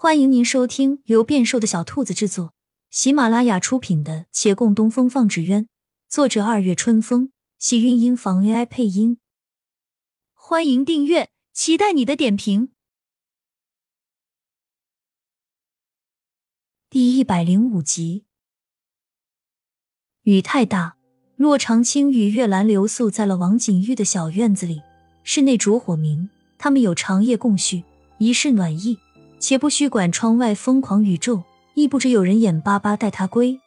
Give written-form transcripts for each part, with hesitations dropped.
欢迎您收听由变瘦的小兔子制作，喜马拉雅出品的《且共东风放纸鸢》，作者二月春风，喜韵音房 AI 配音。欢迎订阅，期待你的点评。第105集。雨太大，洛长青与月兰留宿在了王景玉的小院子里，室内烛火明，他们有长夜共叙，一室暖意，且不需管窗外疯狂宇宙，亦不知有人眼巴巴带他归。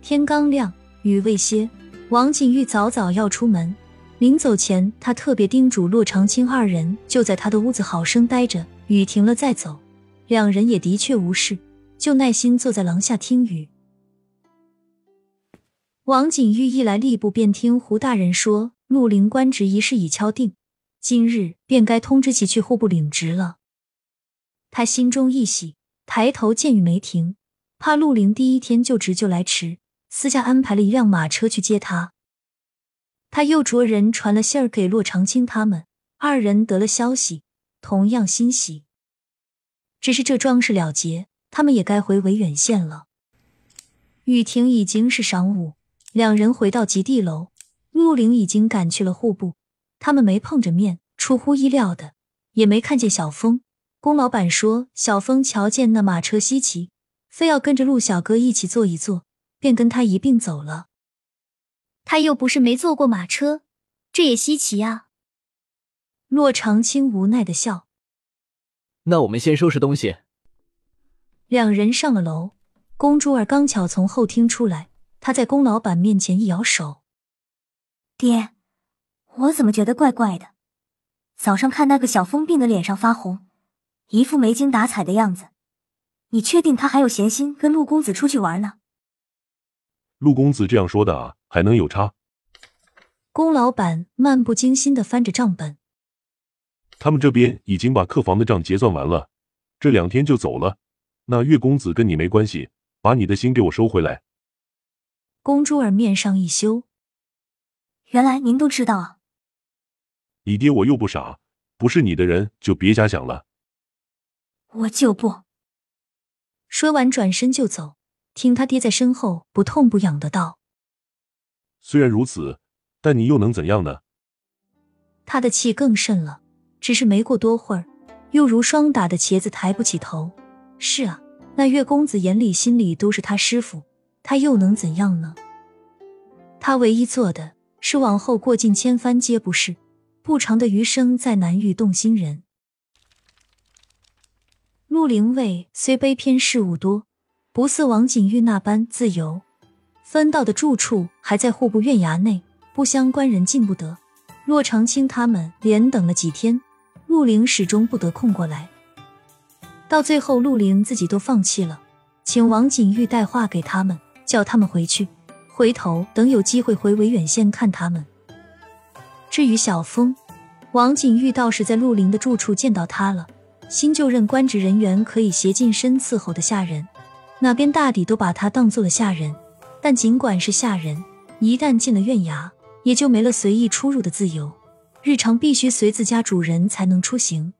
天刚亮，雨未歇，王景玉早早要出门，临走前他特别叮嘱洛长青二人就在他的屋子好生待着，雨停了再走。两人也的确无事，就耐心坐在廊下听雨。王景玉一来吏部便听胡大人说陆林官职一事已敲定，今日便该通知其去户部领职了。他心中一喜，抬头见雨没停，怕陆林第一天就职就来迟，私下安排了一辆马车去接他。他又着人传了信儿给洛长青他们，二人得了消息，同样欣喜。只是这桩事了结，他们也该回维远县了。雨停已经是晌午，两人回到极地楼，陆林已经赶去了户部，他们没碰着面，出乎意料的，也没看见小峰。龚老板说小峰瞧见那马车稀奇，非要跟着陆小哥一起坐一坐，便跟他一并走了。他又不是没坐过马车，这也稀奇啊。洛长青无奈地笑。那我们先收拾东西。两人上了楼，龚珠儿刚巧从后厅出来，他在龚老板面前一摇手。爹，我怎么觉得怪怪的？早上看那个小峰病得脸上发红，一副没精打采的样子，你确定他还有闲心跟陆公子出去玩呢？陆公子这样说的啊，还能有差？龚老板漫不经心地翻着账本。他们这边已经把客房的账结算完了，这两天就走了。那岳公子跟你没关系，把你的心给我收回来。龚珠儿面上一羞。原来您都知道啊。你爹我又不傻，不是你的人就别瞎想了。我就不。说完转身就走，听他爹在身后不痛不痒的道。虽然如此，但你又能怎样呢？他的气更甚了，只是没过多会儿，又如霜打的茄子抬不起头。是啊，那岳公子眼里心里都是他师父，他又能怎样呢？他唯一做的是往后过尽千帆皆不是，不长的余生再难遇动心人。陆灵卫虽悲偏事务多，不似王景玉那般自由，分到的住处还在户部院衙内，不相关人进不得。洛长青他们连等了几天，陆灵始终不得空过来，到最后陆灵自己都放弃了，请王景玉带话给他们，叫他们回去，回头等有机会回维远县看他们。至于小峰，王景玉倒是在陆灵的住处见到他了，新就任官职人员可以斜近身伺候的下人，哪边大抵都把他当做了下人，但尽管是下人，一旦进了院衙，也就没了随意出入的自由，日常必须随自家主人才能出行。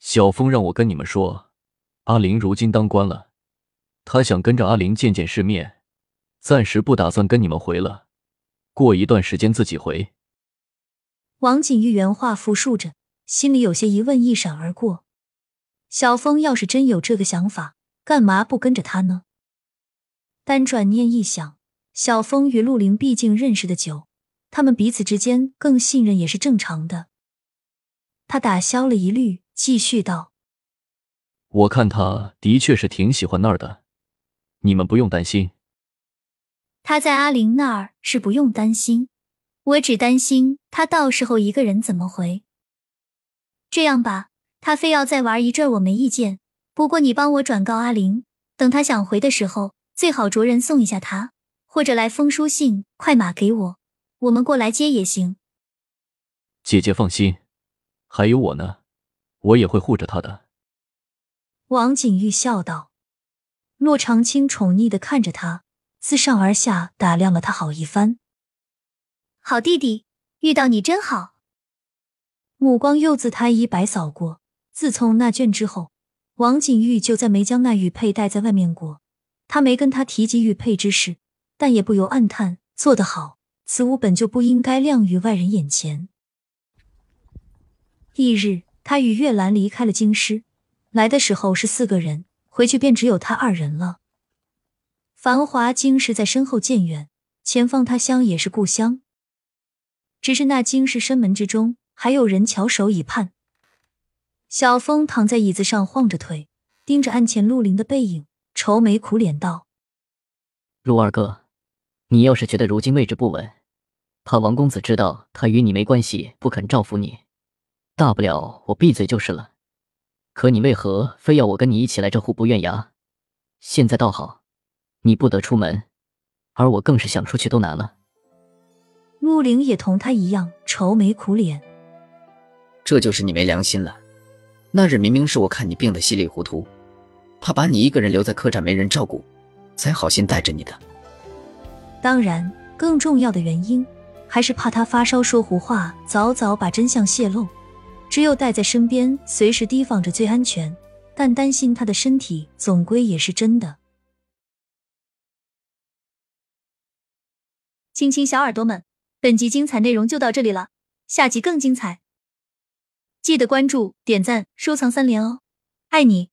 小峰让我跟你们说，阿玲如今当官了，他想跟着阿玲见见世面，暂时不打算跟你们回了，过一段时间自己回。王景玉原话复述着，心里有些疑问一闪而过。小峰要是真有这个想法，干嘛不跟着他呢？但转念一想，小峰与陆灵毕竟认识的久，他们彼此之间更信任也是正常的。他打消了疑虑，继续道：我看他的确是挺喜欢那儿的，你们不用担心。他在阿玲那儿是不用担心，我只担心他到时候一个人怎么回。这样吧，他非要再玩一阵我没意见，不过你帮我转告阿玲，等他想回的时候，最好着人送一下他，或者来封书信快马给我，我们过来接也行。姐姐放心，还有我呢，我也会护着他的。王景玉笑道。洛长青宠溺地看着他，自上而下打量了他好一番。好弟弟，遇到你真好。目光又自他衣摆扫过，自从那卷之后，王景玉就在没将那玉佩带在外面过，他没跟他提及玉佩之事，但也不由暗叹做得好，此物本就不应该亮于外人眼前。翌日，他与月兰离开了京师，来的时候是4个人，回去便只有他2人了。繁华京市在身后渐远，前方他乡也是故乡。只是那京市深门之中，还有人翘首以盼。小峰躺在椅子上晃着腿，盯着案前陆凌的背影，愁眉苦脸道：“陆二哥，你要是觉得如今位置不稳，怕王公子知道他与你没关系，不肯照拂你，大不了我闭嘴就是了。可你为何非要我跟你一起来这户部院衙？现在倒好，你不得出门，而我更是想出去都难了。”陆凌也同他一样愁眉苦脸。这就是你没良心了。那日明明是我看你病得稀里糊涂，怕把你一个人留在客栈没人照顾，才好心带着你的。当然，更重要的原因还是怕他发烧说胡话，早早把真相泄露。只有带在身边随时提防着最安全，但担心他的身体总归也是真的。亲亲小耳朵们，本集精彩内容就到这里了，下集更精彩，记得关注、点赞、收藏3连哦，爱你。